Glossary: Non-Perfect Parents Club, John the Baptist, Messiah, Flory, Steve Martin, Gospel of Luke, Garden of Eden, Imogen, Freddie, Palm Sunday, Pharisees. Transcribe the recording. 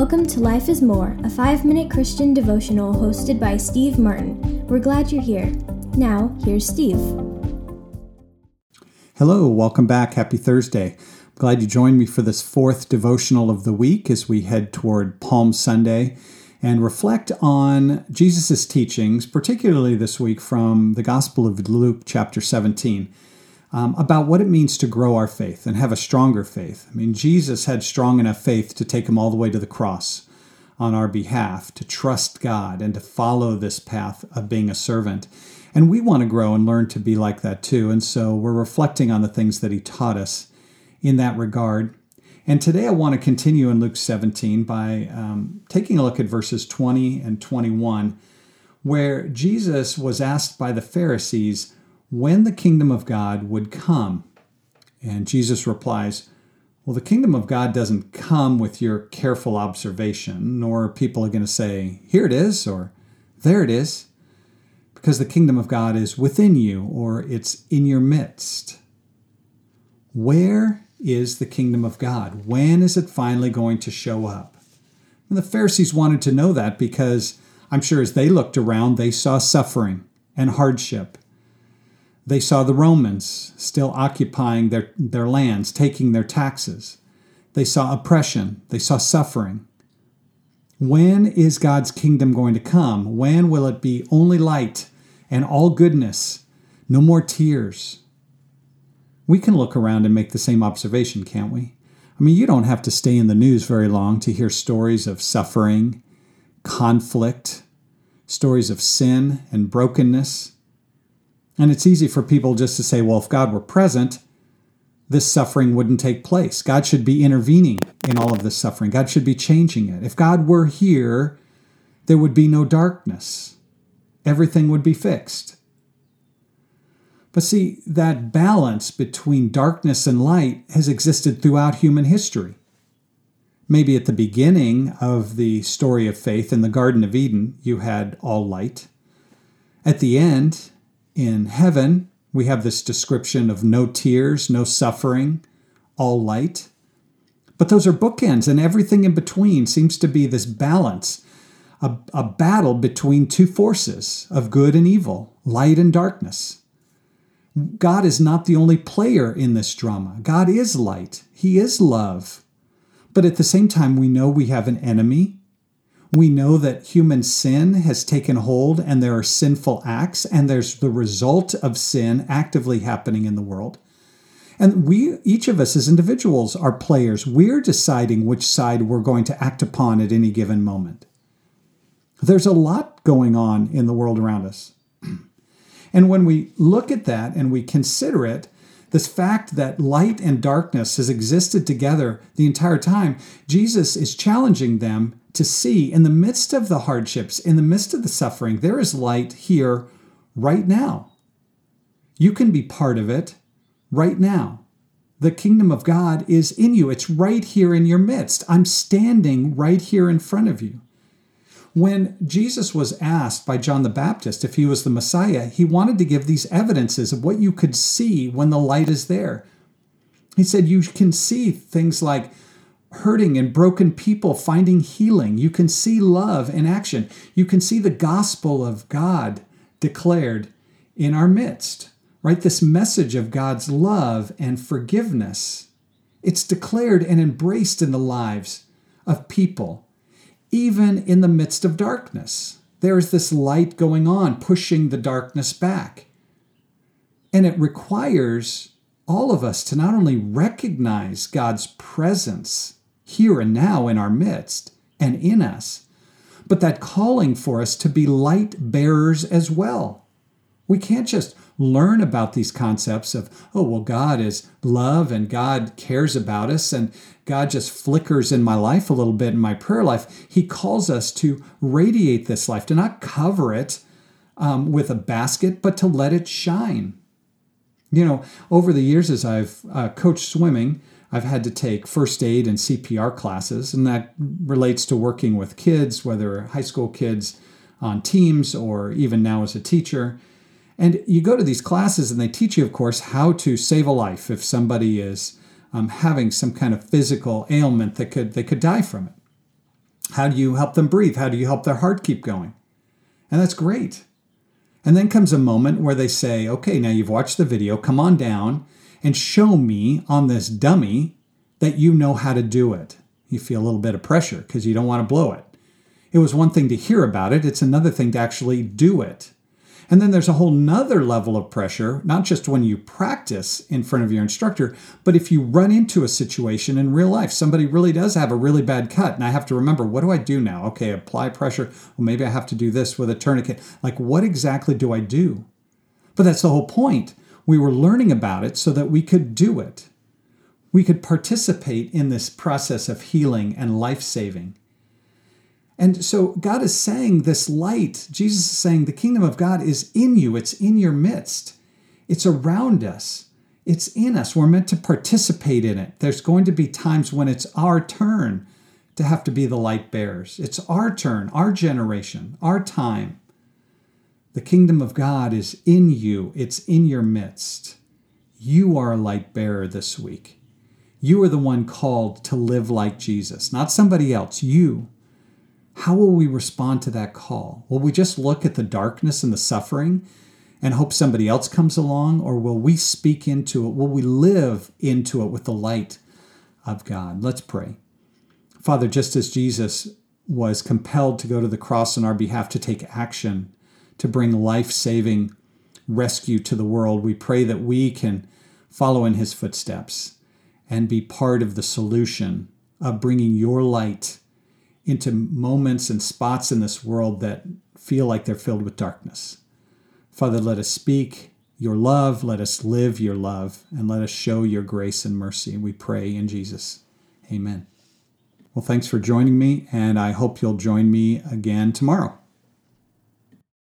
Welcome to Life is More, a 5-minute Christian devotional hosted by Steve Martin. We're glad you're here. Now, here's Steve. Hello, welcome back. Happy Thursday. I'm glad you joined me for this fourth devotional of the week as we head toward Palm Sunday and reflect on Jesus' teachings, particularly this week from the Gospel of Luke, chapter 17. About what it means to grow our faith and have a stronger faith. I mean, Jesus had strong enough faith to take him all the way to the cross on our behalf, to trust God and to follow this path of being a servant. And we want to grow and learn to be like that too. And so we're reflecting on the things that he taught us in that regard. And today I want to continue in Luke 17 by taking a look at verses 20 and 21, where Jesus was asked by the Pharisees when the kingdom of God would come. And Jesus replies, well, the kingdom of God doesn't come with your careful observation, nor people are going to say, here it is, or there it is, because the kingdom of God is within you, or it's in your midst. Where is the kingdom of God? When is it finally going to show up? And the Pharisees wanted to know that because I'm sure as they looked around, they saw suffering and hardship. They saw the Romans still occupying their lands, taking their taxes. They saw oppression. They saw suffering. When is God's kingdom going to come? When will it be only light and all goodness? No more tears. We can look around and make the same observation, can't we? I mean, you don't have to stay in the news very long to hear stories of suffering, conflict, stories of sin and brokenness. And it's easy for people just to say, well, if God were present, this suffering wouldn't take place. God should be intervening in all of this suffering. God should be changing it. If God were here, there would be no darkness. Everything would be fixed. But see, that balance between darkness and light has existed throughout human history. Maybe at the beginning of the story of faith in the Garden of Eden, you had all light. At the end, in heaven, we have this description of no tears, no suffering, all light. But those are bookends, and everything in between seems to be this balance, a battle between two forces of good and evil, light and darkness. God is not the only player in this drama. God is light. He is love. But at the same time, we know we have an enemy. We know that human sin has taken hold and there are sinful acts and there's the result of sin actively happening in the world. And we, each of us as individuals, are players. We're deciding which side we're going to act upon at any given moment. There's a lot going on in the world around us. And when we look at that and we consider it, this fact that light and darkness has existed together the entire time, Jesus is challenging them to see in the midst of the hardships, in the midst of the suffering, there is light here right now. You can be part of it right now. The kingdom of God is in you. It's right here in your midst. I'm standing right here in front of you. When Jesus was asked by John the Baptist if he was the Messiah, he wanted to give these evidences of what you could see when the light is there. He said, you can see things like hurting and broken people finding healing. You can see love in action. You can see the gospel of God declared in our midst, right? This message of God's love and forgiveness. It's declared and embraced in the lives of people, even in the midst of darkness. There is this light going on, pushing the darkness back. And it requires all of us to not only recognize God's presence here and now in our midst and in us, but that calling for us to be light bearers as well. We can't just learn about these concepts of, oh, well, God is love and God cares about us and God just flickers in my life a little bit in my prayer life. He calls us to radiate this life, to not cover it with a basket, but to let it shine. You know, over the years as I've coached swimming, I've had to take first aid and CPR classes, and that relates to working with kids, whether high school kids on teams or even now as a teacher. And you go to these classes and they teach you, of course, how to save a life if somebody is having some kind of physical ailment that they could die from it. How do you help them breathe? How do you help their heart keep going? And that's great. And then comes a moment where they say, okay, now you've watched the video, come on down and show me on this dummy that you know how to do it. You feel a little bit of pressure because you don't want to blow it. It was one thing to hear about it. It's another thing to actually do it. And then there's a whole nother level of pressure, not just when you practice in front of your instructor, but if you run into a situation in real life, somebody really does have a really bad cut. And I have to remember, what do I do now? Okay, apply pressure. Well, maybe I have to do this with a tourniquet. Like, what exactly do I do? But that's the whole point. We were learning about it so that we could do it. We could participate in this process of healing and life-saving. And so God is saying this light, Jesus is saying the kingdom of God is in you. It's in your midst. It's around us. It's in us. We're meant to participate in it. There's going to be times when it's our turn to have to be the light bearers. It's our turn, our generation, our time. The kingdom of God is in you. It's in your midst. You are a light bearer this week. You are the one called to live like Jesus, not somebody else, you. How will we respond to that call? Will we just look at the darkness and the suffering and hope somebody else comes along? Or will we speak into it? Will we live into it with the light of God? Let's pray. Father, just as Jesus was compelled to go to the cross on our behalf to take action, to bring life-saving rescue to the world, we pray that we can follow in his footsteps and be part of the solution of bringing your light into moments and spots in this world that feel like they're filled with darkness. Father, let us speak your love, let us live your love, and let us show your grace and mercy. We pray in Jesus. Amen. Well, thanks for joining me, and I hope you'll join me again tomorrow.